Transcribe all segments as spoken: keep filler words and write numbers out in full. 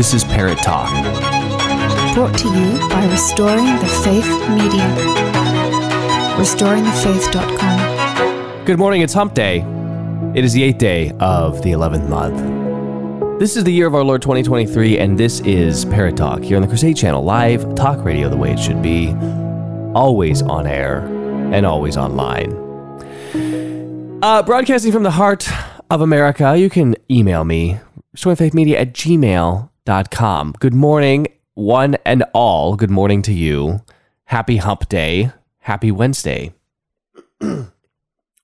This is Parrott Talk, brought to you by Restoring the Faith Media. restoring the faith dot com. Good morning, it's Hump Day. It is the eighth day of the eleventh month. This is the year of our Lord twenty twenty-three, and this is Parrott Talk here on the Crusade Channel, live talk radio the way it should be, always on air and always online. Uh, broadcasting from the heart of America, you can email me, restoring faith media at gmail dot com. Good morning, one and all. Good morning to you. Happy Hump Day. Happy Wednesday.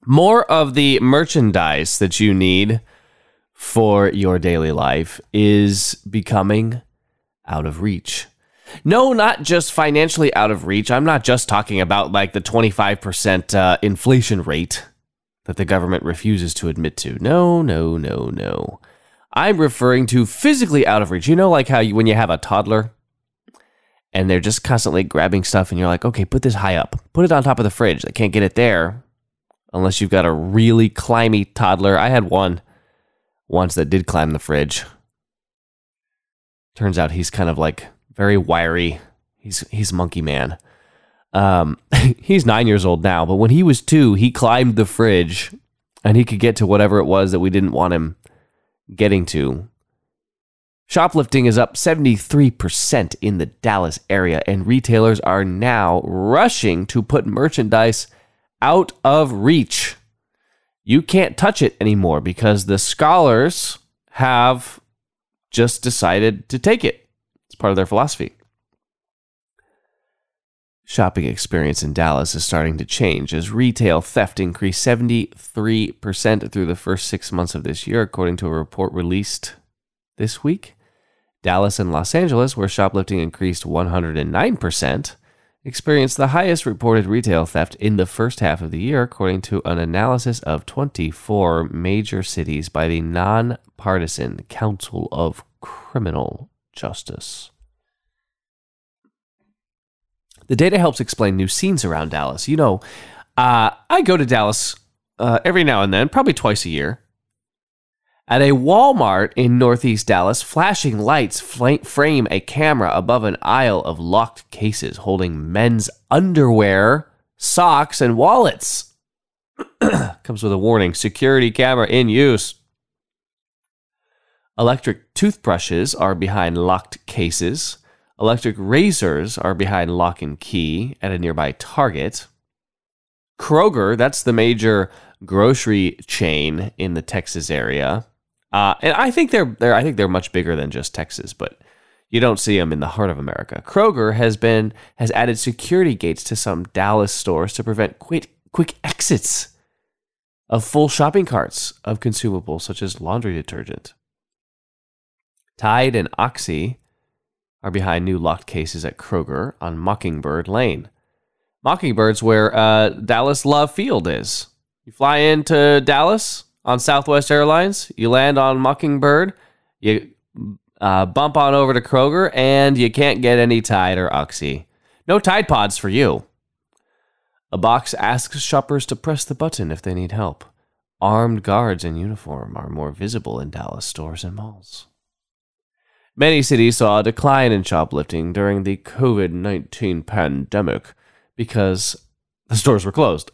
More of the merchandise that you need for your daily life is becoming out of reach. No, not just financially out of reach. I'm not just talking about like the twenty-five percent uh, inflation rate that the government refuses to admit to. No, no, no, no. I'm referring to physically out of reach. You know, like how you, when you have a toddler and they're just constantly grabbing stuff and you're like, okay, put this high up. Put it on top of the fridge. They can't get it there unless you've got a really climby toddler. I had one once that did climb the fridge. Turns out he's kind of like very wiry. He's he's monkey man. Um, he's nine years old now, but when he was two, he climbed the fridge and he could get to whatever it was that we didn't want him getting to. Shoplifting is up seventy-three percent in the Dallas area, and retailers are now rushing to put merchandise out of reach. You can't touch it anymore because the scholars have just decided to take it. It's part of their philosophy. Shopping experience in Dallas is starting to change as retail theft increased seventy-three percent through the first six months of this year, according to a report released this week. Dallas and Los Angeles, where shoplifting increased one hundred nine percent, experienced the highest reported retail theft in the first half of the year, according to an analysis of twenty-four major cities by the nonpartisan Council of Criminal Justice. The data helps explain new scenes around Dallas. You know, uh, I go to Dallas uh, every now and then, probably twice a year. At a Walmart in Northeast Dallas, flashing lights fl- frame a camera above an aisle of locked cases holding men's underwear, socks, and wallets. Comes with a warning, security camera in use. Electric toothbrushes are behind locked cases. Electric razors are behind lock and key at a nearby Target. Kroger, that's the major grocery chain in the Texas area, uh, and I think they're, they're I think they're much bigger than just Texas, but you don't see them in the heart of America. Kroger has been has added security gates to some Dallas stores to prevent quick quick exits of full shopping carts of consumables such as laundry detergent. Tide and Oxy are behind new locked cases at Kroger on Mockingbird Lane. Mockingbird's where uh, Dallas Love Field is. You fly into Dallas on Southwest Airlines, you land on Mockingbird, you uh, bump on over to Kroger, and you can't get any Tide or Oxy. No Tide Pods for you. A box asks shoppers to press the button if they need help. Armed guards in uniform are more visible in Dallas stores and malls. Many cities saw a decline in shoplifting during the covid nineteen pandemic because the stores were closed.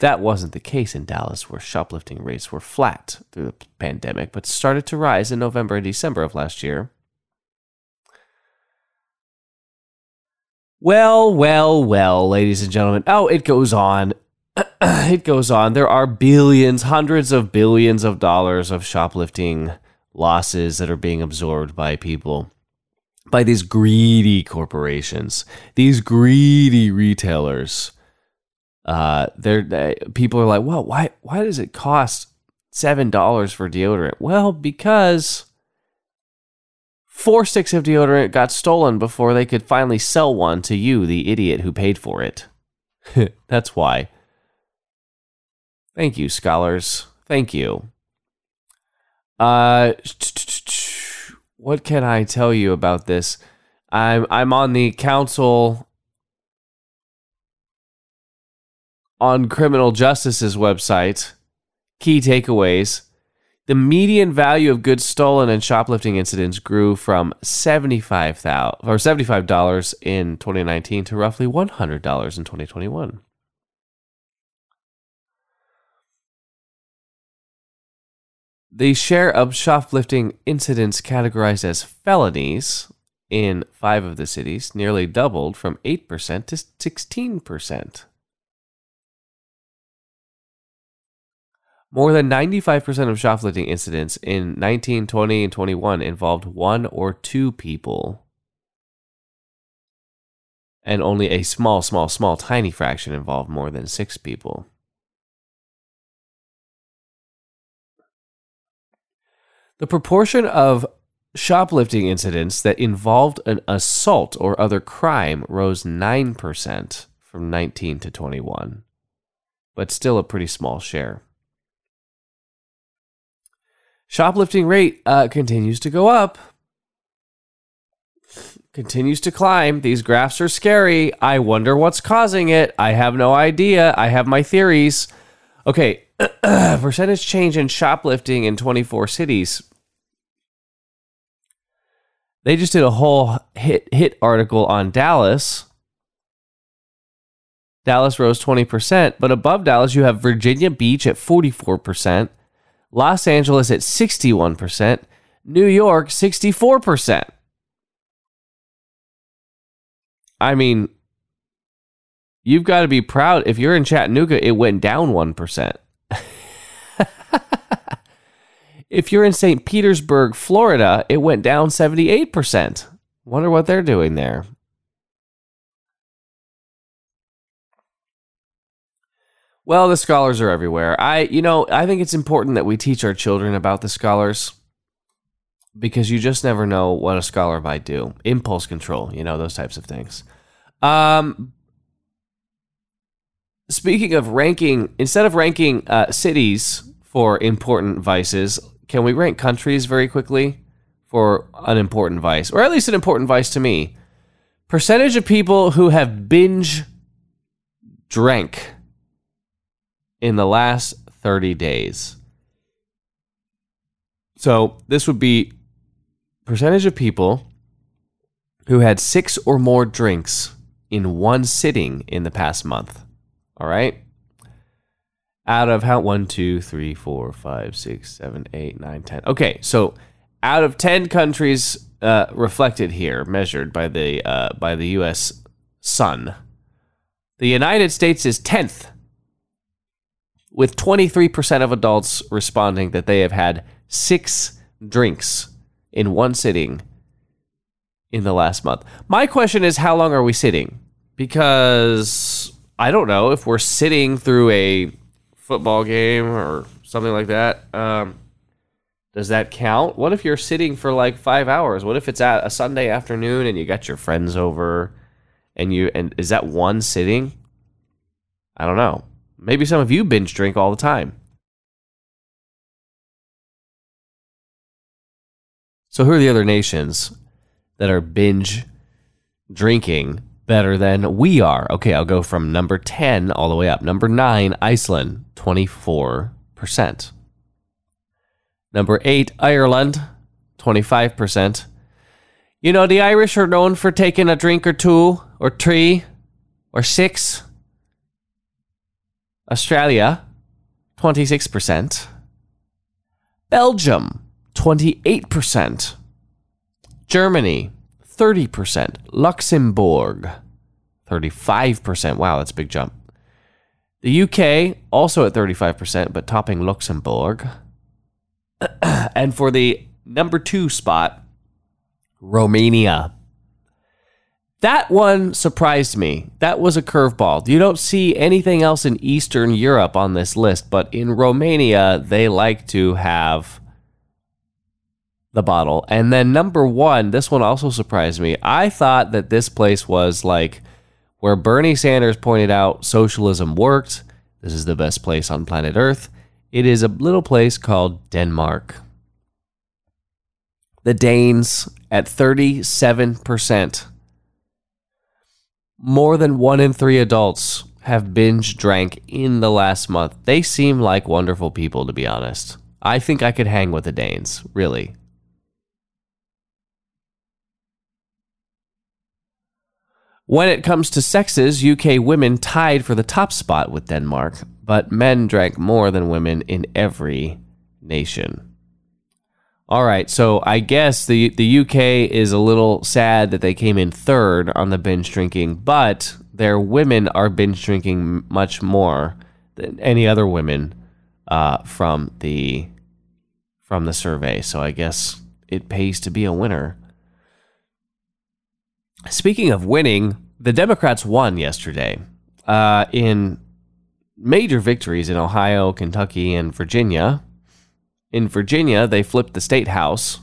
That wasn't the case in Dallas, where shoplifting rates were flat through the pandemic, but started to rise in November and December of last year. Well, well, well, ladies and gentlemen. Oh, it goes on. It goes on. There are billions, hundreds of billions of dollars of shoplifting losses that are being absorbed by people, by these greedy corporations, these greedy retailers. Uh, they're they, people are like, well, why why does it cost seven dollars for deodorant? Well, because four sticks of deodorant got stolen before they could finally sell one to you, the idiot who paid for it. That's why. Thank you, scholars. Thank you. Uh, what can I tell you about this? I'm I'm on the Council on Criminal Justice's website. Key takeaways. The median value of goods stolen and shoplifting incidents grew from seventy-five thousand dollars or seventy-five dollars in twenty nineteen to roughly one hundred dollars in twenty twenty-one. The share of shoplifting incidents categorized as felonies in five of the cities nearly doubled from eight percent to sixteen percent. More than ninety-five percent of shoplifting incidents in nineteen, twenty, and twenty-one involved one or two people. And only a small, small, small, tiny fraction involved more than six people. The proportion of shoplifting incidents that involved an assault or other crime rose nine percent from nineteen to twenty-one, but still a pretty small share. Shoplifting rate uh, continues to go up. Continues to climb. These graphs are scary. I wonder what's causing it. I have no idea. I have my theories. Okay, percentage change in shoplifting in twenty-four cities. They just did a whole hit hit article on Dallas. Dallas rose twenty percent, but above Dallas you have Virginia Beach at forty-four percent. Los Angeles at sixty-one percent, New York sixty-four percent. I mean, you've got to be proud. If you're in Chattanooga, it went down one percent. If you're in Saint Petersburg, Florida, it went down seventy-eight percent. Wonder what they're doing there. Well, the scholars are everywhere. I, you know, I think it's important that we teach our children about the scholars, because you just never know what a scholar might do. Impulse control, you know, those types of things. Um, speaking of ranking, instead of ranking uh, cities for important vices, can we rank countries very quickly for an important vice, or at least an important vice to me? Percentage of people who have binge drank in the last thirty days. So this would be percentage of people who had six or more drinks in one sitting in the past month. All right? Out of how? One, two, three, four, five, six, seven, eight, nine, ten. Okay, so out of ten countries uh, reflected here, measured by the uh, by the U S Sun, the United States is tenth. With twenty-three percent of adults responding that they have had six drinks in one sitting in the last month. My question is, how long are we sitting? Because I don't know if we're sitting through a football game or something like that. Um, does that count? What if you're sitting for like five hours? What if it's at a Sunday afternoon and you got your friends over and you, and is that one sitting? I don't know. Maybe some of you binge drink all the time. So who are the other nations that are binge drinking better than we are? Okay, I'll go from number ten all the way up. Number nine, Iceland, twenty-four percent. Number eight, Ireland, twenty-five percent. You know, the Irish are known for taking a drink or two or three or six. Australia, twenty-six percent. Belgium, twenty-eight percent. Germany, thirty percent. Luxembourg, thirty-five percent. Wow, that's a big jump. The U K, also at thirty-five percent, but topping Luxembourg. And for the number two spot, Romania. That one surprised me. That was a curveball. You don't see anything else in Eastern Europe on this list, but in Romania, they like to have the bottle. And then number one, this one also surprised me. I thought that this place was like where Bernie Sanders pointed out socialism worked. This is the best place on planet Earth. It is a little place called Denmark. The Danes at thirty-seven percent. More than one in three adults have binge drank in the last month. They seem like wonderful people, to be honest. I think I could hang with the Danes, really. When it comes to sexes, U K women tied for the top spot with Denmark, but men drank more than women in every nation. All right, so I guess the, the U K is a little sad that they came in third on the binge drinking, but their women are binge drinking much more than any other women uh, from the from the survey. So I guess it pays to be a winner. Speaking of winning, the Democrats won yesterday uh, in major victories in Ohio, Kentucky, and Virginia. In Virginia, they flipped the state house.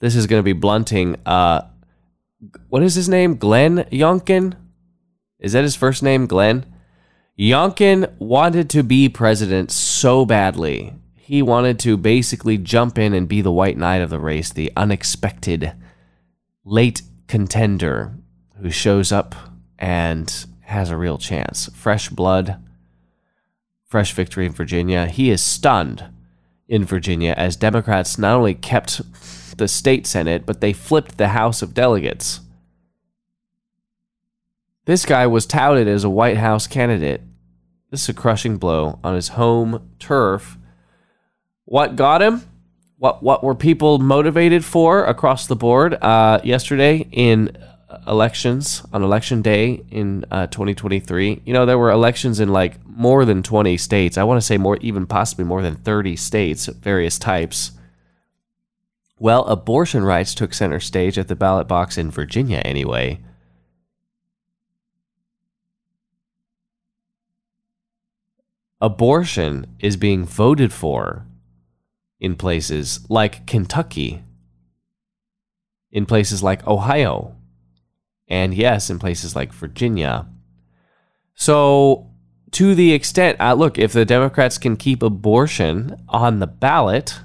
This is going to be blunting. Uh, what is his name? Glenn Youngkin? Is that his first name, Glenn? Youngkin wanted to be president so badly. He wanted to basically jump in and be the white knight of the race, the unexpected late contender who shows up and has a real chance. Fresh blood, fresh victory in Virginia. He is stunned in Virginia as Democrats not only kept the state Senate, but they flipped the House of Delegates. This guy was touted as a White House candidate. This is a crushing blow on his home turf. What got him? What what were people motivated for across the board uh, yesterday in elections, on election day in uh, twenty twenty-three? You know, there were elections in like more than twenty states. I want to say more, even possibly more than thirty states of various types. Well, abortion rights took center stage at the ballot box in Virginia anyway. Abortion is being voted for in places like Kentucky, in places like Ohio, and yes, in places like Virginia. So to the extent, uh, look, if the Democrats can keep abortion on the ballot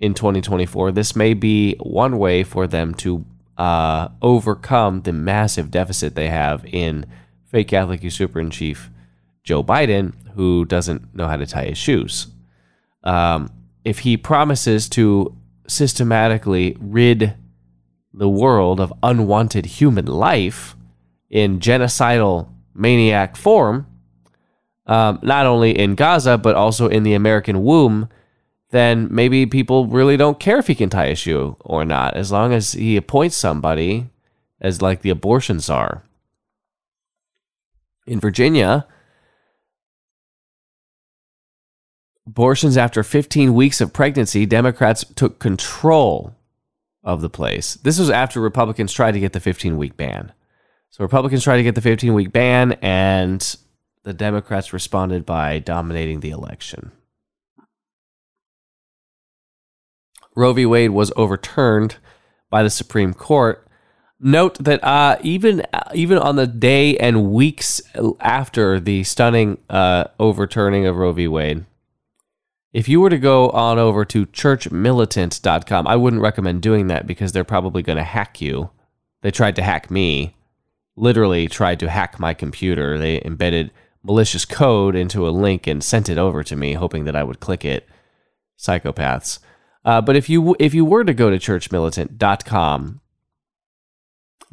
in twenty twenty-four, this may be one way for them to uh, overcome the massive deficit they have in fake Catholic usurper-in-chief Joe Biden, who doesn't know how to tie his shoes. Um, If he promises to systematically rid the world of unwanted human life in genocidal maniac form, um, not only in Gaza, but also in the American womb, then maybe people really don't care if he can tie a shoe or not, as long as he appoints somebody as like the abortion czar. In Virginia, abortions after fifteen weeks of pregnancy, Democrats took control of the place. This was after Republicans tried to get the fifteen-week ban. So Republicans tried to get the fifteen-week ban, and the Democrats responded by dominating the election. Roe v. Wade was overturned by the Supreme Court. Note that uh, even even on the day and weeks after the stunning uh, overturning of Roe v. Wade, if you were to go on over to church militant dot com, I wouldn't recommend doing that because they're probably going to hack you. They tried to hack me, literally tried to hack my computer. They embedded malicious code into a link and sent it over to me, hoping that I would click it. Psychopaths. Uh, but if you if you were to go to church militant dot com,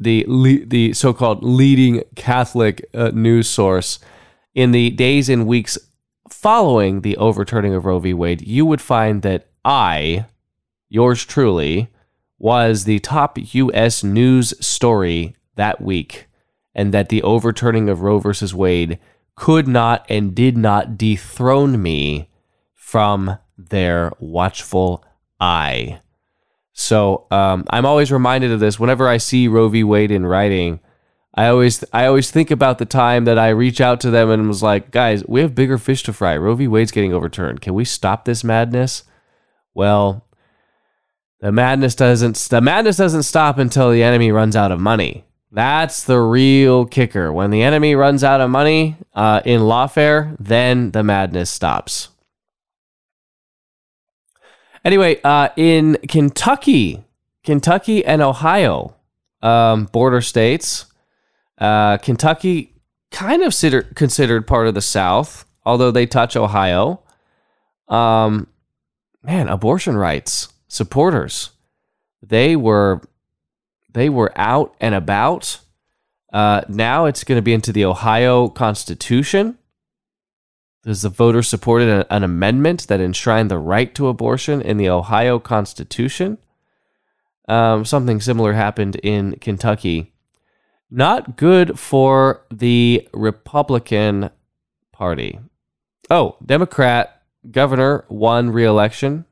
the le- the so-called leading Catholic uh, news source, in the days and weeks following the overturning of Roe v. Wade, you would find that I, yours truly, was the top U S news story that week, and that the overturning of Roe versus Wade could not and did not dethrone me from their watchful eye. So um, I'm always reminded of this. Whenever I see Roe v. Wade in writing, I always I always think about the time that I reach out to them and was like, guys, we have bigger fish to fry. Roe v. Wade's getting overturned. Can we stop this madness? Well, the madness doesn't the madness doesn't stop until the enemy runs out of money. That's the real kicker. When the enemy runs out of money uh, in lawfare, then the madness stops. Anyway, uh, in Kentucky, Kentucky and Ohio, um, border states. Uh, Kentucky kind of consider, considered part of the South, although they touch Ohio. Um, man, abortion rights supporters, they were they were out and about. Uh, now it's going to be into the Ohio Constitution. Because the voters supported an, an amendment that enshrined the right to abortion in the Ohio Constitution. Um, something similar happened in Kentucky. Not good for the Republican Party. Oh, Democrat governor won re-election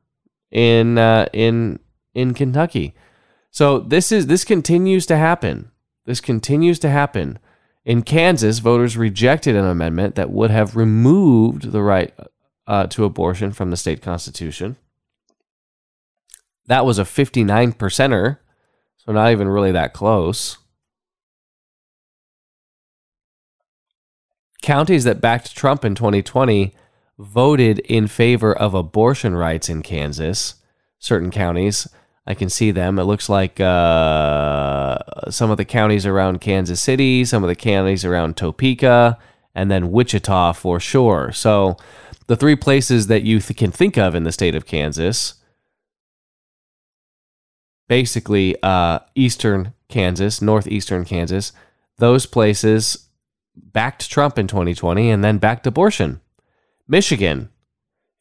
in uh, in in Kentucky. So this is this continues to happen. This continues to happen. In Kansas, voters rejected an amendment that would have removed the right uh, to abortion from the state constitution. That was a fifty-nine percenter, so not even really that close. Counties that backed Trump in twenty twenty voted in favor of abortion rights in Kansas. Certain counties, I can see them. It looks like uh, some of the counties around Kansas City, some of the counties around Topeka, and then Wichita for sure. So the three places that you th- can think of in the state of Kansas, basically uh, eastern Kansas, northeastern Kansas, those places backed Trump in twenty twenty and then backed abortion. Michigan.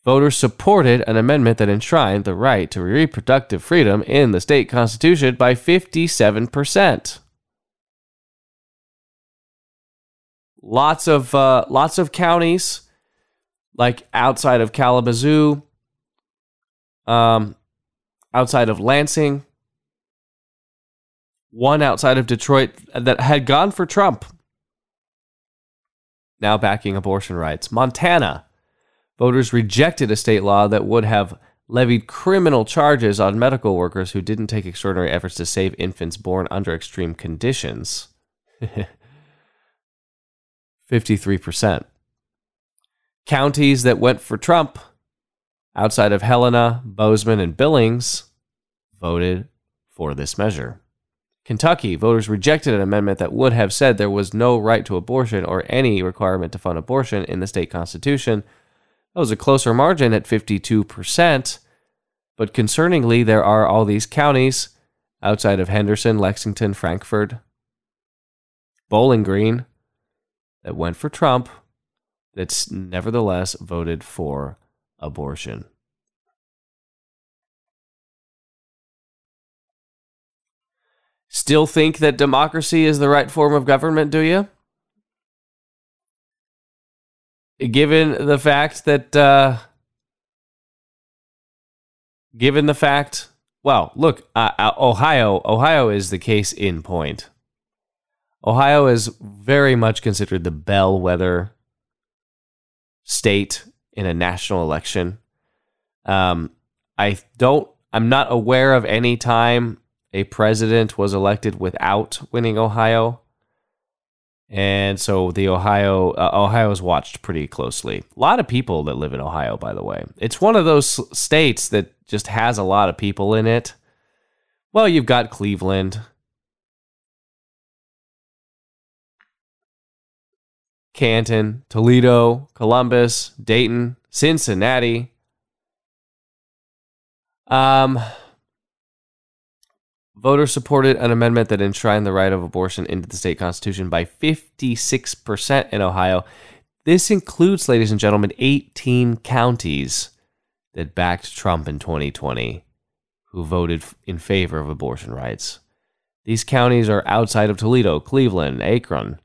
Voters supported an amendment that enshrined the right to reproductive freedom in the state constitution by fifty-seven percent. Lots of uh, lots of counties, like outside of Kalamazoo, um, outside of Lansing, one outside of Detroit that had gone for Trump, now backing abortion rights. Montana. Voters rejected a state law that would have levied criminal charges on medical workers who didn't take extraordinary efforts to save infants born under extreme conditions. fifty-three percent. Counties that went for Trump, outside of Helena, Bozeman, and Billings, voted for this measure. Kentucky, voters rejected an amendment that would have said there was no right to abortion or any requirement to fund abortion in the state constitution. That was a closer margin at fifty-two percent, but concerningly, there are all these counties outside of Henderson, Lexington, Frankfort, Bowling Green that went for Trump that's nevertheless voted for abortion. Still think that democracy is the right form of government, do you? Given the fact that, uh, given the fact, well, look, uh, uh, Ohio, Ohio is the case in point. Ohio is very much considered the bellwether state in a national election. Um, I don't, I'm not aware of any time a president was elected without winning Ohio. And so the Ohio, uh, Ohio's watched pretty closely. A lot of people that live in Ohio, by the way. It's one of those states that just has a lot of people in it. Well, you've got Cleveland, Canton, Toledo, Columbus, Dayton, Cincinnati. Um... Voters supported an amendment that enshrined the right of abortion into the state constitution by fifty-six percent in Ohio. This includes, ladies and gentlemen, eighteen counties that backed Trump in twenty twenty who voted in favor of abortion rights. These counties are outside of Toledo, Cleveland, Akron,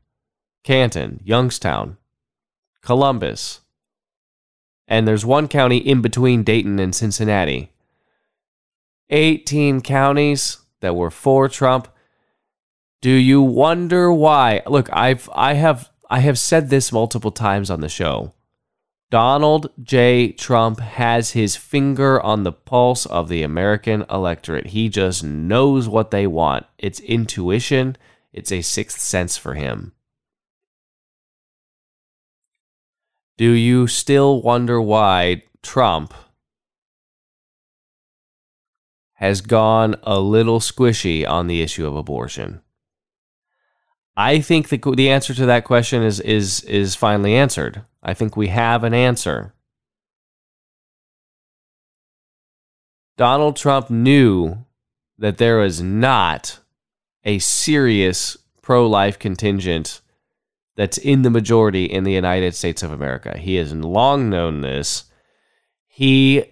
Canton, Youngstown, Columbus, and there's one county in between Dayton and Cincinnati. eighteen counties that were for Trump. Do you wonder why? Look, I've I have I have said this multiple times on the show. Donald J. Trump has his finger on the pulse of the American electorate. He just knows what they want. It's intuition. It's a sixth sense for him. Do you still wonder why Trump has gone a little squishy on the issue of abortion? I think the the answer to that question is is is finally answered. I think we have an answer. Donald Trump knew that there was not a serious pro-life contingent that's in the majority in the United States of America. He has long known this. He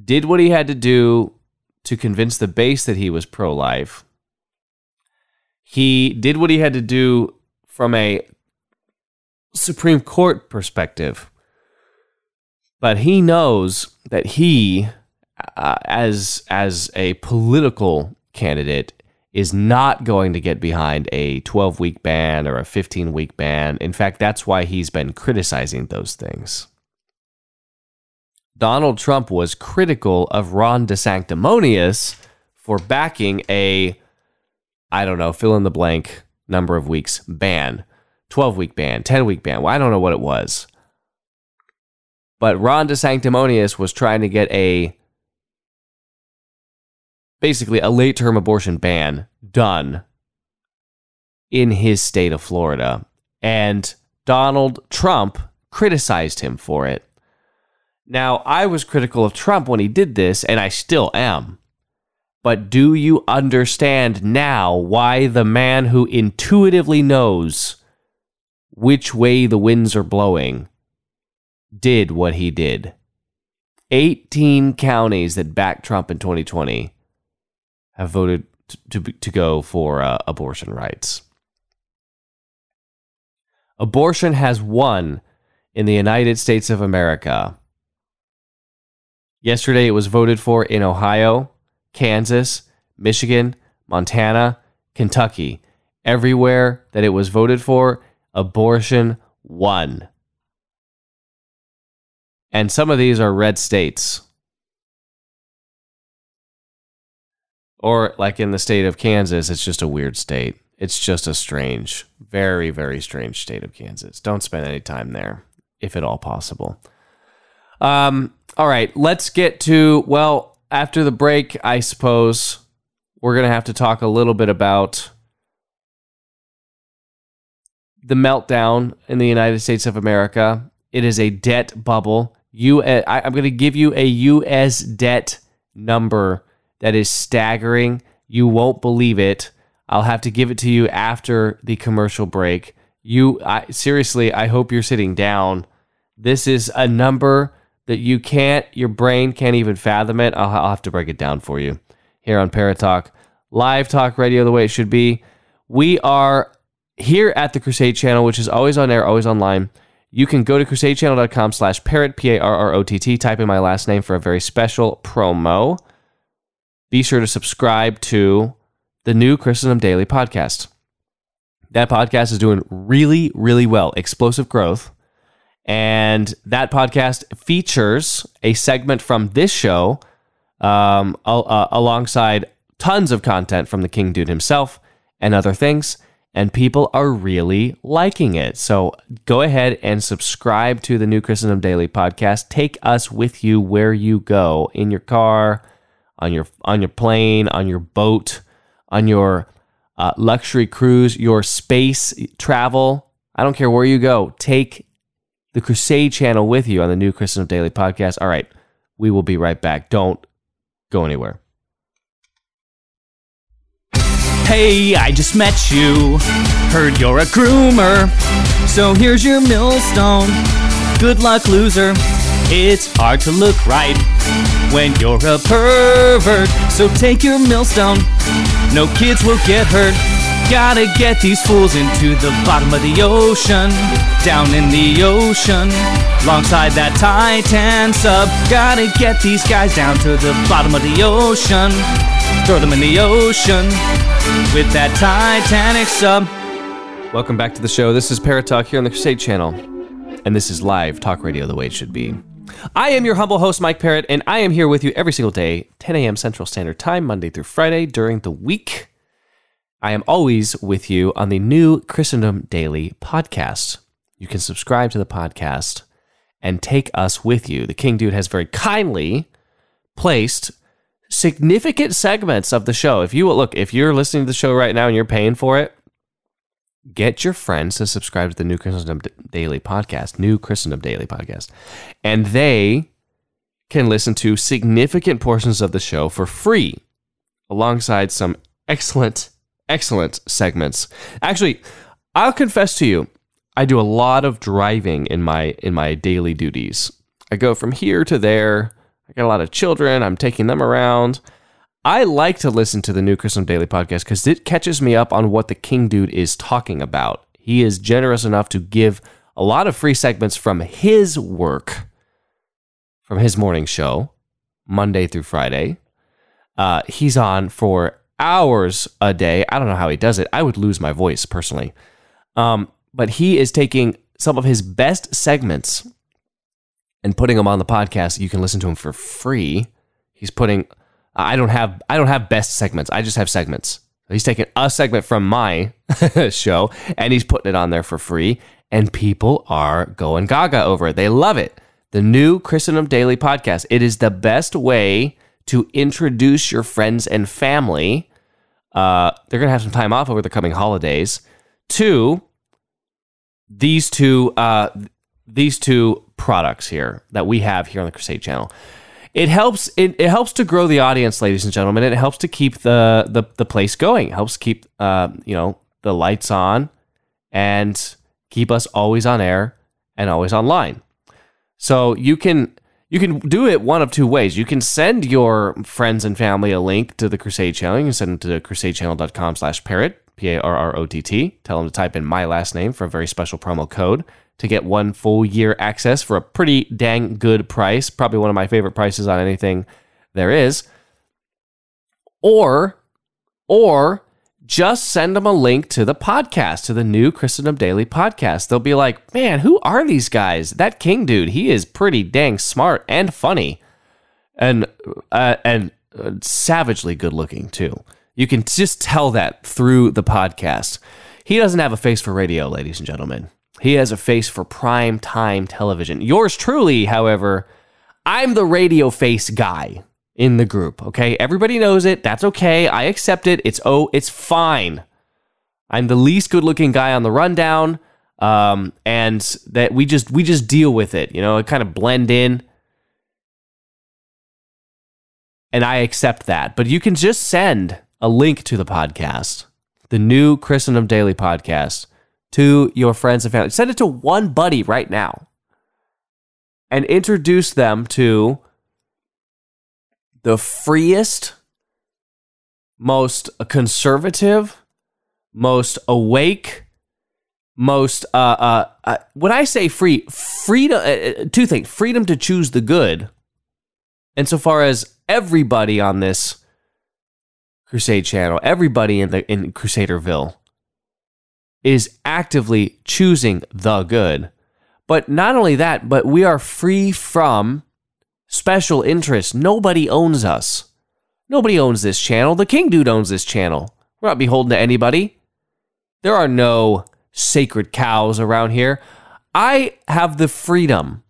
did what he had to do to convince the base that he was pro-life. He did what he had to do from a Supreme Court perspective. But he knows that he, uh, as as a political candidate, is not going to get behind a twelve-week ban or a fifteen-week ban. In fact, that's why he's been criticizing those things. Donald Trump was critical of Ron DeSanctimonious for backing a, I don't know, fill-in-the-blank number of weeks ban, twelve-week ban, ten-week ban. Well, I don't know what it was. But Ron DeSanctimonious was trying to get a, basically a late-term abortion ban done in his state of Florida. And Donald Trump criticized him for it. Now, I was critical of Trump when he did this, and I still am. But do you understand now why the man who intuitively knows which way the winds are blowing did what he did? eighteen counties that backed Trump in twenty twenty have voted to, to, to go for uh, abortion rights. Abortion has won in the United States of America. Yesterday, it was voted for in Ohio, Kansas, Michigan, Montana, Kentucky. Everywhere that it was voted for, abortion won. And some of these are red states. Or like in the state of Kansas, it's just a weird state. It's just a strange, very, very strange state of Kansas. Don't spend any time there, if at all possible. Um, all right, let's get to, well, after the break, I suppose, we're going to have to talk a little bit about the meltdown in the United States of America. It is a debt bubble. You, I, I'm going to give you a U S debt number that is staggering. You won't believe it. I'll have to give it to you after the commercial break. You, I, seriously, I hope you're sitting down. This is a number that you can't, your brain can't even fathom it. I'll, I'll have to break it down for you here on Parrott Talk. Live talk radio the way it should be. We are here at the Crusade Channel, which is always on air, always online. You can go to crusade channel dot com slash Parrott, P A R R O T T, type in my last name for a very special promo. Be sure to subscribe to the new Christendom Daily Podcast. That podcast is doing really, really well. Explosive growth. And that podcast features a segment from this show um, uh, alongside tons of content from the King Dude himself and other things. And people are really liking it. So go ahead and subscribe to the new Christendom Daily Podcast. Take us with you where you go, in your car, on your on your plane, on your boat, on your uh, luxury cruise, your space travel. I don't care where you go. Take the Crusade Channel with you on the new Christendom Daily Podcast. All right, we will be right back. Don't go anywhere. Hey, I just met you. Heard you're a groomer. So here's your millstone. Good luck, loser. It's hard to look right when you're a pervert. So take your millstone. No kids will get hurt. Gotta get these fools into the bottom of the ocean. Down in the ocean, alongside that Titan sub. Gotta get these guys down to the bottom of the ocean. Throw them in the ocean with that Titanic sub. Welcome back to the show. This is Parrott Talk here on the Crusade Channel. And this is live talk radio the way it should be. I am your humble host, Mike Parrott, and I am here with you every single day, ten a.m. Central Standard Time, Monday through Friday during the week. I am always with you on the new Christendom Daily Podcast. You can subscribe to the podcast and take us with you. The King Dude has very kindly placed significant segments of the show. If you look, if you're listening to the show right now and you're paying for it, get your friends to subscribe to the New Christendom Daily Podcast, New Christendom Daily Podcast, and they can listen to significant portions of the show for free, alongside some excellent, excellent segments. Actually, I'll confess to you, I do a lot of driving in my in my daily duties. I go from here to there. I got a lot of children. I'm taking them around. I like to listen to the new Christendom Daily Podcast because it catches me up on what the King Dude is talking about. He is generous enough to give a lot of free segments from his work, from his morning show, Monday through Friday. Uh, he's on for hours a day. I don't know how he does it. I would lose my voice personally. Um, but he is taking some of his best segments and putting them on the podcast. You can listen to them for free. He's putting, I don't have, I don't have best segments. I just have segments. He's taking a segment from my show and he's putting it on there for free. And people are going gaga over it. They love it. The new Christendom Daily Podcast. It is the best way to introduce your friends and family. Uh, they're going to have some time off over the coming holidays. To these two, uh, these two products here that we have here on the Crusade Channel. It helps. It, it helps to grow the audience, ladies and gentlemen. It helps to keep the the, the place going. It helps keep uh, you know the lights on and keep us always on air and always online. So you can you can do it one of two ways. You can send your friends and family a link to the Crusade Channel. You can send them to crusade channel dot com slash parrot, P A R R O T T. Tell them to type in my last name for a very special promo code to get one full year access for a pretty dang good price. Probably one of my favorite prices on anything there is. Or, or just send them a link to the podcast, to the new Christendom Daily Podcast. They'll be like, man, who are these guys? That King Dude, he is pretty dang smart and funny and uh, and uh, savagely good looking too. You can just tell that through the podcast. He doesn't have a face for radio, ladies and gentlemen. He has a face for prime time television. Yours truly, however, I'm the radio face guy in the group, okay? Everybody knows it. That's okay. I accept it. It's oh, it's fine. I'm the least good-looking guy on the rundown, um, and that we just we just deal with it. You know, I kind of blend in, and I accept that. But you can just send a link to the podcast, the new Christendom Daily Podcast, to your friends and family. Send it to one buddy right now, and introduce them to the freest, most conservative, most awake, most, uh, uh, uh, when I say free, freedom, uh, two things, freedom to choose the good. And so far as everybody on this Crusade Channel, everybody in the in Crusaderville is actively choosing the good. But not only that, but we are free from special interests. Nobody owns us. Nobody owns this channel. The King Dude owns this channel. We're not beholden to anybody. There are no sacred cows around here. I have the freedom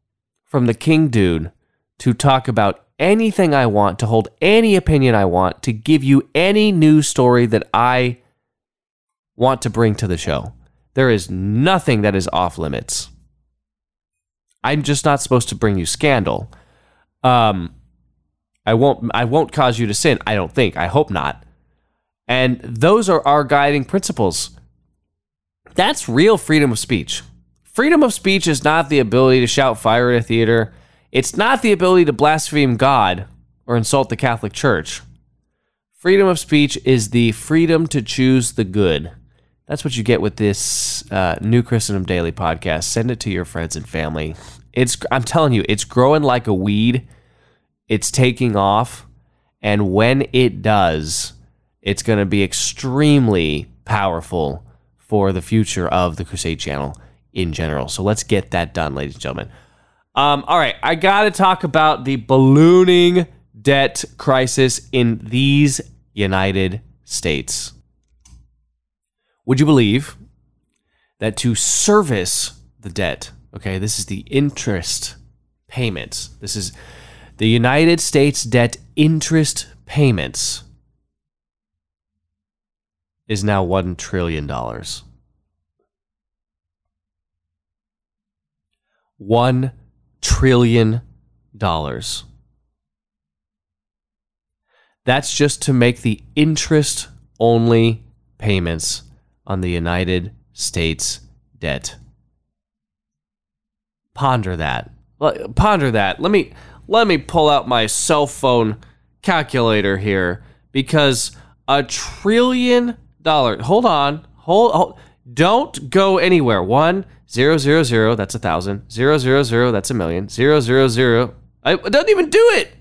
from the King Dude to talk about anything I want, to hold any opinion I want, to give you any news story that I want to bring to the show. There is nothing that is off limits. I'm just not supposed to bring you scandal. Um, I won't, I won't cause you to sin. I don't think, I hope not. And those are our guiding principles. That's real freedom of speech. Freedom of speech is not the ability to shout fire at a theater. It's not the ability to blaspheme God or insult the Catholic Church. Freedom of speech is the freedom to choose the good. That's what you get with this uh, new Christendom Daily Podcast. Send it to your friends and family. It's, I'm telling you, it's growing like a weed. It's taking off. And when it does, it's going to be extremely powerful for the future of the Crusade Channel in general. So let's get that done, ladies and gentlemen. Um, all right, I got to talk about the ballooning debt crisis in these United States. Would you believe that to service the debt, okay, this is the interest payments. This is the United States debt interest payments is now one trillion dollars. one trillion dollars. That's just to make the interest-only payments on the United States debt. Ponder that. Ponder that. Let me let me pull out my cell phone calculator here, because a trillion dollars. Hold on. Hold. hold Don't go anywhere. One, zero, zero, zero, that's a thousand. Zero, zero, zero, that's a million. Zero, zero, zero. I don't even do it.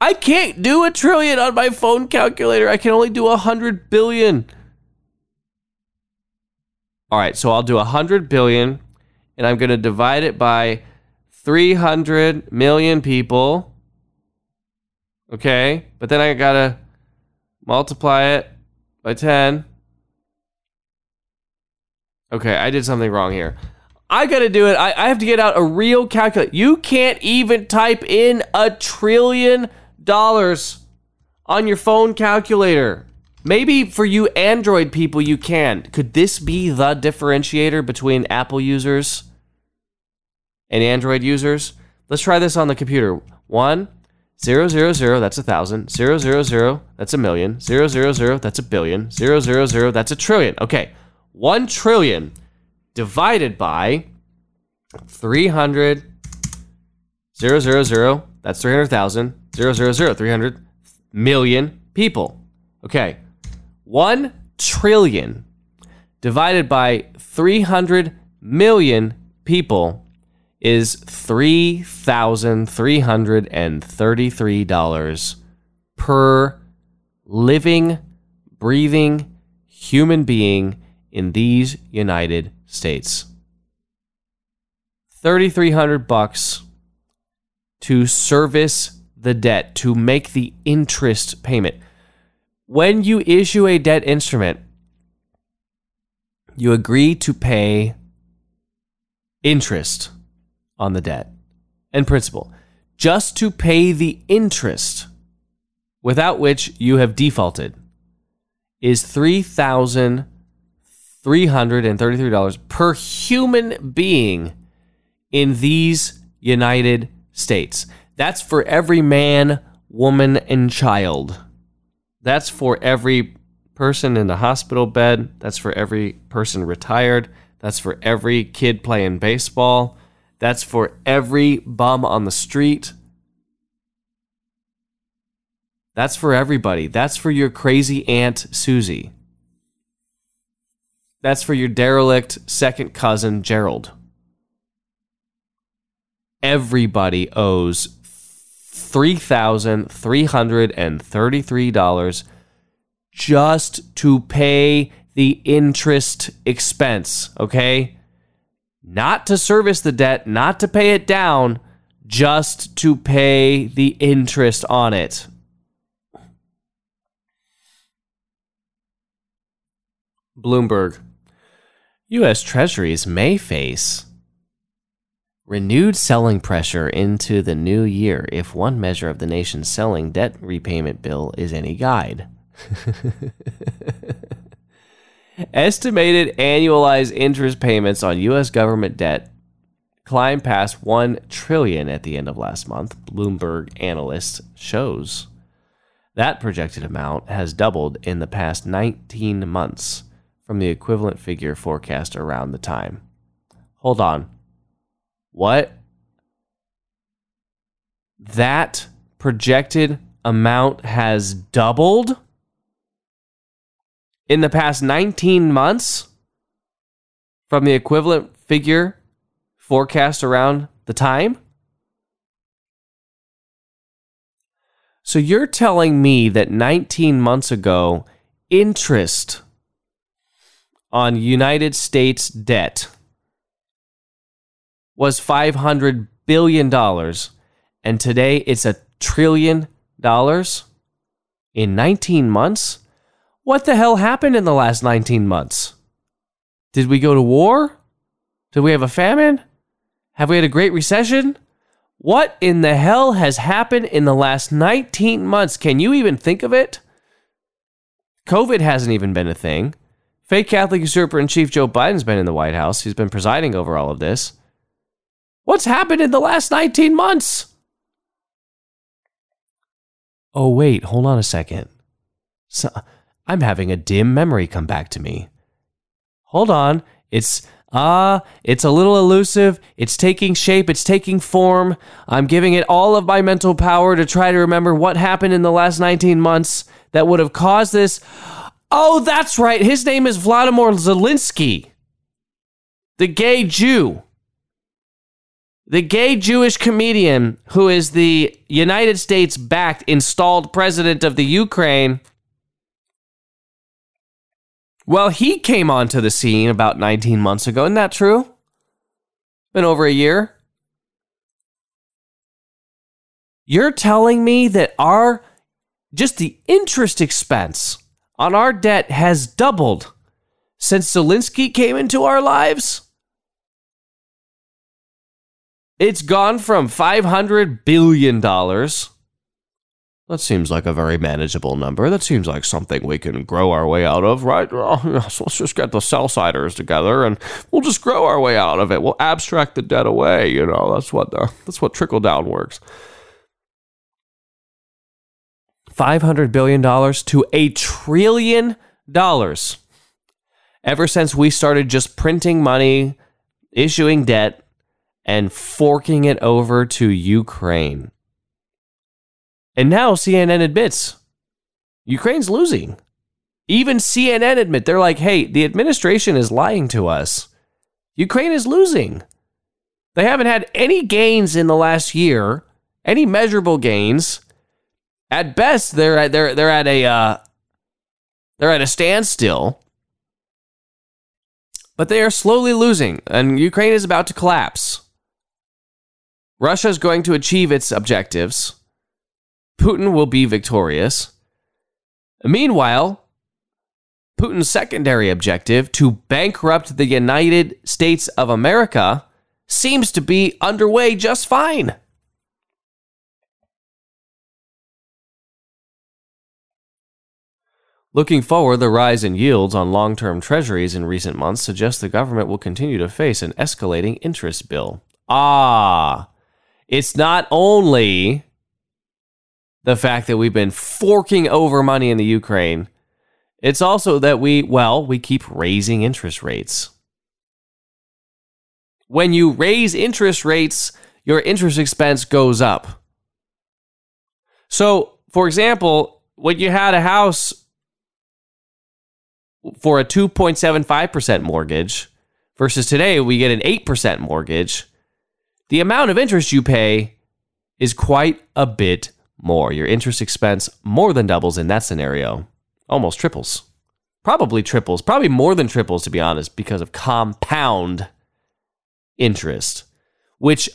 I can't do a trillion on my phone calculator. I can only do a hundred billion. All right, so I'll do a hundred billion, and I'm going to divide it by three hundred million people. Okay, but then I got to multiply it by ten. Okay, I did something wrong here. I gotta do it. I, I have to get out a real calculator. You can't even type in a trillion dollars on your phone calculator. Maybe for you Android people, you can. Could this be the differentiator between Apple users and Android users? Let's try this on the computer. One, zero, zero, zero, that's a thousand. Zero, zero, zero, that's a million. Zero, zero, zero, that's a billion. Zero, zero, zero, that's a trillion. Okay. One trillion divided by three hundred, zero, zero, zero, that's three hundred thousand, zero, zero, zero, three hundred million people. Okay, one trillion divided by three hundred million people is three thousand three hundred thirty-three dollars per living, breathing human being in these United States. thirty-three hundred bucks to service the debt, to make the interest payment. When you issue a debt instrument, you agree to pay interest on the debt and principal, just to pay the interest, without which you have defaulted, is three thousand dollars three hundred thirty-three dollars per human being in these United States. That's for every man, woman, and child. That's for every person in the hospital bed. That's for every person retired. That's for every kid playing baseball. That's for every bum on the street. That's for everybody. That's for your crazy Aunt Susie. That's for your derelict second cousin, Gerald. Everybody owes three thousand three hundred thirty-three dollars just to pay the interest expense, okay? Not to service the debt, not to pay it down, just to pay the interest on it. Bloomberg. U S Treasuries may face renewed selling pressure into the new year if one measure of the nation's selling debt repayment bill is any guide. Estimated annualized interest payments on U S government debt climbed past one trillion dollars at the end of last month, Bloomberg analyst shows. That projected amount has doubled in the past nineteen months. From the equivalent figure forecast around the time. Hold on. What? That projected amount has doubled in the past nineteen months from the equivalent figure forecast around the time? So you're telling me that nineteen months ago, interest on United States debt was five hundred billion dollars, and today it's a trillion dollars in nineteen months? What the hell happened in the last nineteen months? Did we go to war? Did we have a famine? Have we had a great recession? What in the hell has happened in the last nineteen months? Can you even think of it? COVID hasn't even been a thing. Fake Catholic usurper in chief Joe Biden's been in the White House. He's been presiding over all of this. What's happened in the last nineteen months? Oh, wait, hold on a second. So, I'm having a dim memory come back to me. Hold on. It's, ah, uh, it's a little elusive. It's taking shape. It's taking form. I'm giving it all of my mental power to try to remember what happened in the last nineteen months that would have caused this. Oh, that's right. His name is Vladimir Zelensky, the gay Jew. The gay Jewish comedian who is the United States-backed installed president of the Ukraine. Well, he came onto the scene about nineteen months ago. Isn't that true? Been over a year. You're telling me that our, just the interest expense on our debt has doubled since Zelensky came into our lives? It's gone from five hundred billion dollars. That seems like a very manageable number. That seems like something we can grow our way out of, right? Oh, yes, let's just get the sell-siders together and we'll just grow our way out of it. We'll abstract the debt away, you know. That's what the, that's what trickle-down works. five hundred billion dollars to a trillion dollars. Ever since we started just printing money, issuing debt, and forking it over to Ukraine. And now C N N admits Ukraine's losing. Even C N N admit, they're like, hey, the administration is lying to us. Ukraine is losing. They haven't had any gains in the last year, any measurable gains. At best, they're at, they're they're at a uh, they're at a standstill. But they are slowly losing, and Ukraine is about to collapse. Russia is going to achieve its objectives. Putin will be victorious. Meanwhile, Putin's secondary objective, to bankrupt the United States of America, seems to be underway just fine. Looking forward, the rise in yields on long-term treasuries in recent months suggests the government will continue to face an escalating interest bill. Ah, it's not only the fact that we've been forking over money in the Ukraine. It's also that we, well, we keep raising interest rates. When you raise interest rates, your interest expense goes up. So, for example, when you had a house for a two point seven five percent mortgage versus today we get an eight percent mortgage, the amount of interest you pay is quite a bit more. Your interest expense more than doubles in that scenario. Almost triples. Probably triples. Probably more than triples, to be honest, because of compound interest, which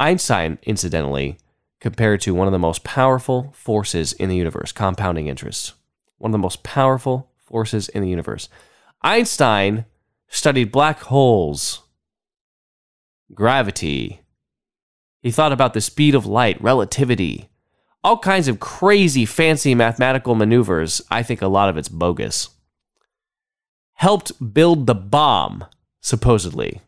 Einstein, incidentally, compared to one of the most powerful forces in the universe, compounding interest. One of the most powerful forces in the universe. Einstein studied black holes, gravity. He thought about the speed of light, relativity, all kinds of crazy, fancy mathematical maneuvers. I think a lot of it's bogus. Helped build the bomb, supposedly.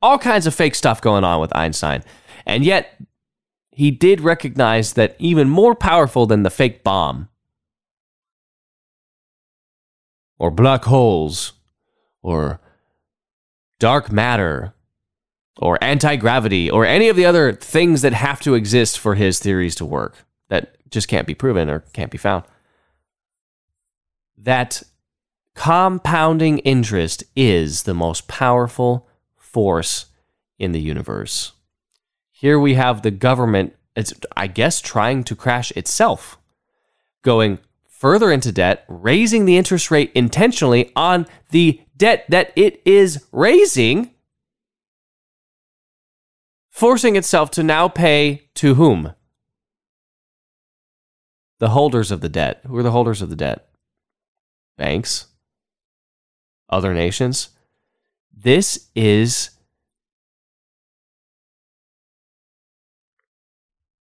All kinds of fake stuff going on with Einstein. And yet, he did recognize that even more powerful than the fake bomb, or black holes, or dark matter, or anti-gravity, or any of the other things that have to exist for his theories to work, that just can't be proven or can't be found, that compounding interest is the most powerful force in the universe. Here we have the government, it's, I guess, trying to crash itself, going further into debt, raising the interest rate intentionally on the debt that it is raising, forcing itself to now pay to whom? The holders of the debt. Who are the holders of the debt? Banks? Other nations? This is...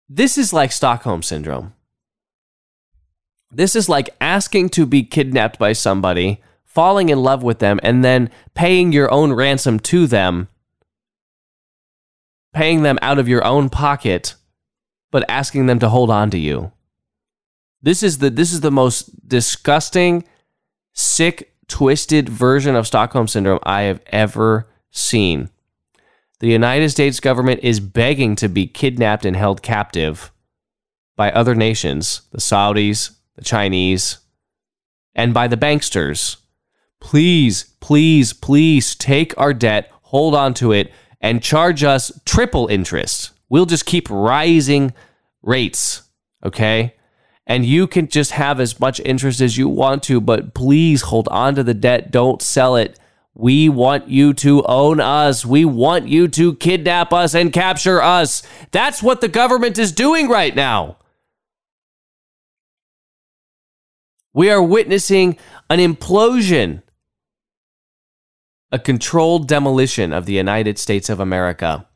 This is like Stockholm Syndrome. This is like asking to be kidnapped by somebody, falling in love with them, and then paying your own ransom to them, paying them out of your own pocket, but asking them to hold on to you. This is the this is the most disgusting, sick, twisted version of Stockholm Syndrome I have ever seen. The United States government is begging to be kidnapped and held captive by other nations, the Saudis, the Chinese, and by the banksters. Please, please, please take our debt, hold on to it, and charge us triple interest. We'll just keep rising rates, okay? And you can just have as much interest as you want to, but please hold on to the debt. Don't sell it. We want you to own us. We want you to kidnap us and capture us. That's what the government is doing right now. We are witnessing an implosion, a controlled demolition of the United States of America.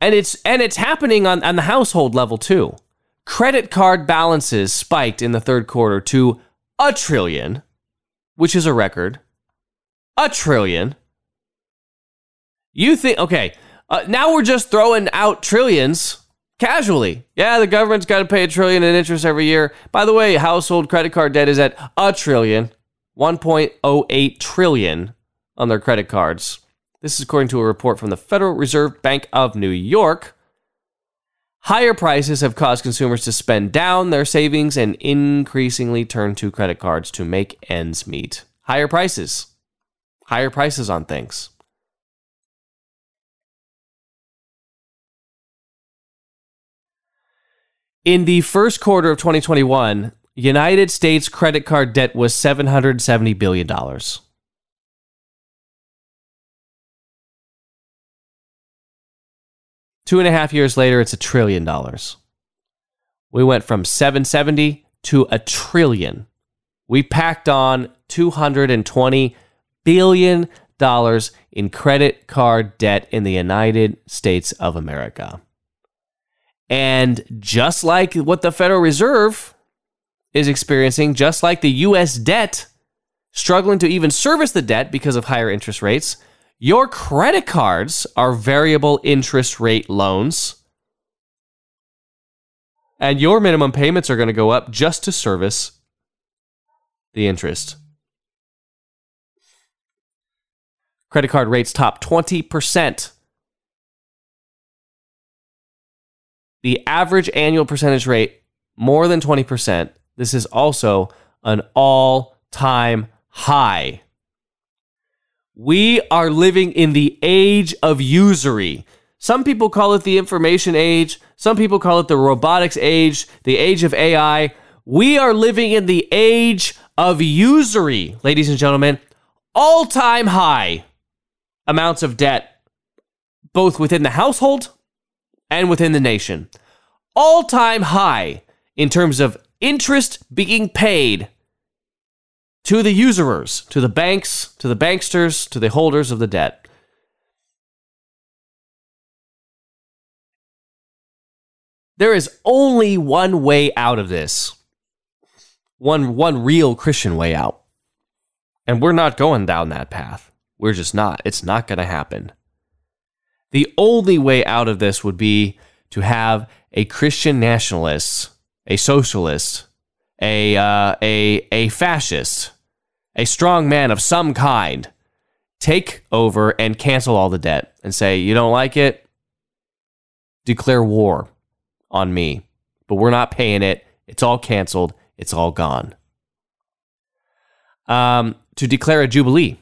And it's and it's happening on, on the household level too. Credit card balances spiked in the third quarter to a trillion, which is a record. A trillion. You think, okay, uh, now we're just throwing out trillions casually. Yeah, the government's got to pay a trillion in interest every year. By the way, household credit card debt is at a trillion, one point oh eight trillion on their credit cards. This is according to a report from the Federal Reserve Bank of New York. Higher prices have caused consumers to spend down their savings and increasingly turn to credit cards to make ends meet. Higher prices. Higher prices on things. In the first quarter of twenty twenty-one, United States credit card debt was seven hundred seventy billion dollars. Two and a half years later, it's a trillion dollars. We went from seven seventy to a trillion. We packed on two hundred twenty billion dollars in credit card debt in the United States of America. And just like what the Federal Reserve is experiencing, just like the U S debt, struggling to even service the debt because of higher interest rates, your credit cards are variable interest rate loans, and your minimum payments are going to go up just to service the interest. Credit card rates top twenty percent. The average annual percentage rate, more than twenty percent. This is also an all-time high. We are living in the age of usury. Some people call it the information age. Some people call it the robotics age, the age of A I. We are living in the age of usury, ladies and gentlemen. All-time high amounts of debt, both within the household and within the nation. All-time high in terms of interest being paid to the usurers, to the banks, to the banksters, to the holders of the debt. There is only one way out of this. One one real Christian way out. And we're not going down that path. We're just not. It's not going to happen. The only way out of this would be to have a Christian nationalist, a socialist, A, uh, a a fascist, a strong man of some kind, take over and cancel all the debt and say, you don't like it? Declare war on me. But we're not paying it. It's all canceled. It's all gone. Um, to declare a jubilee,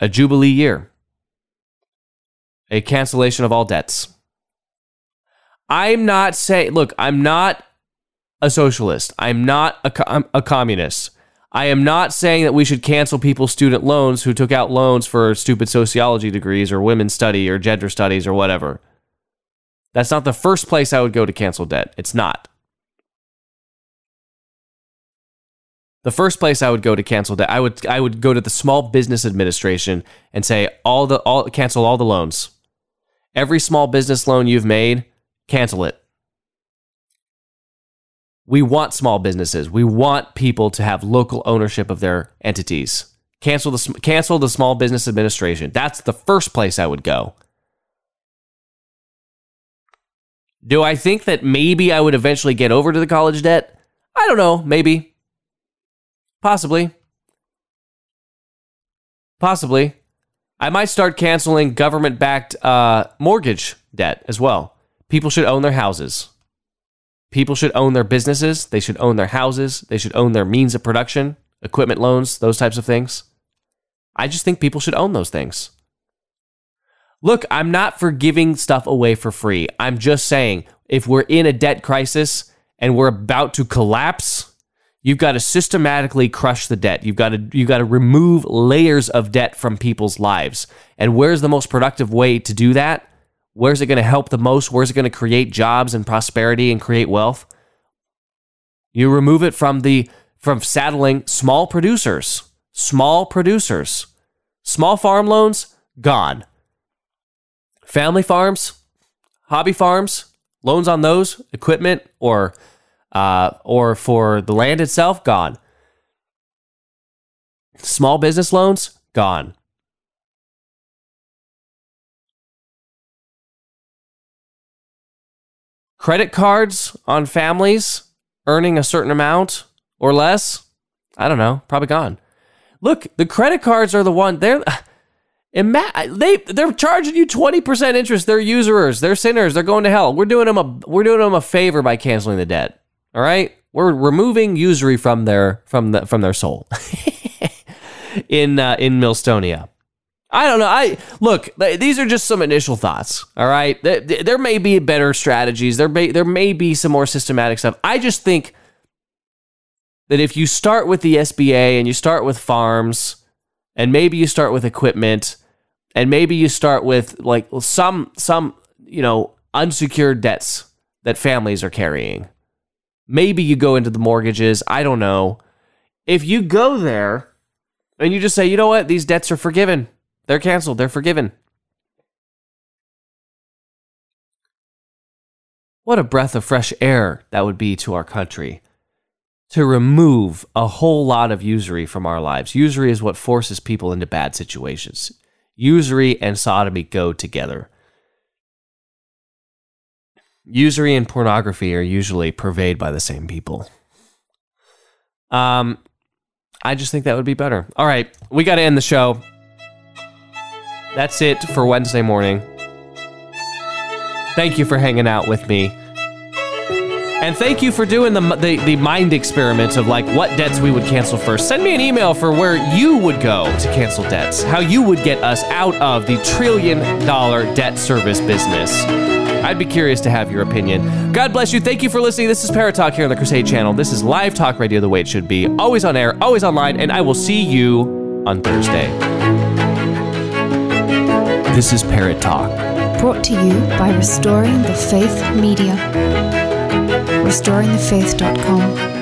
a jubilee year, a cancellation of all debts. I'm not saying, look, I'm not a socialist. I'm not a, a communist. I am not saying that we should cancel people's student loans who took out loans for stupid sociology degrees or women's study or gender studies or whatever. That's not the first place I would go to cancel debt. It's not. The first place I would go to cancel debt, I would I would go to the Small Business Administration and say all the all cancel all the loans. Every small business loan you've made, cancel it. We want small businesses. We want people to have local ownership of their entities. Cancel the cancel the Small Business Administration. That's the first place I would go. Do I think that maybe I would eventually get over to the college debt? I don't know. Maybe. Possibly. Possibly. I might start canceling government-backed uh, mortgage debt as well. People should own their houses. People should own their businesses. They should own their houses. They should own their means of production, equipment loans, those types of things. I just think people should own those things. Look, I'm not for giving stuff away for free. I'm just saying, if we're in a debt crisis and we're about to collapse, you've got to systematically crush the debt. You've got to you've got to remove layers of debt from people's lives. And where's the most productive way to do that? Where's it going to help the most? Where's it going to create jobs and prosperity and create wealth? You remove it from the from saddling small producers. Small producers. Small farm loans, gone. Family farms, hobby farms, loans on those, equipment, or uh, or for the land itself, gone. Small business loans, gone. Credit cards on families earning a certain amount or less, I don't know, probably gone. Look, the credit cards are the one, they're... Imagine, they they're charging you twenty percent interest. They're usurers. They're sinners. They're going to hell. We're doing them a we're doing them a favor by canceling the debt. All right, we're removing usury from their from the from their soul. in uh, in Milstonia, I don't know. I look. These are just some initial thoughts. All right, there, there may be better strategies. There may there may be some more systematic stuff. I just think that if you start with the S B A and you start with farms and maybe you start with equipment. And maybe you start with like some some you know unsecured debts that families are carrying. Maybe you go into the mortgages. I don't know. If you go there and you just say, you know what, these debts are forgiven. They're canceled. They're forgiven. What a breath of fresh air that would be to our country, to remove a whole lot of usury from our lives. Usury is what forces people into bad situations. Usury and sodomy go together. Usury and pornography are usually purveyed by the same people. Um, I just think that would be better. All right, we got to end the show. That's it for Wednesday morning. Thank you for hanging out with me. And thank you for doing the, the the mind experiment of like what debts we would cancel first. Send me an email for where you would go to cancel debts, how you would get us out of the trillion dollar debt service business. I'd be curious to have your opinion. God bless you. Thank you for listening. This is Parrott Talk here on the Crusade Channel. This is live talk radio the way it should be. Always on air, always online, and I will see you on Thursday. This is Parrott Talk. Brought to you by Restoring the Faith Media. restoring the faith dot com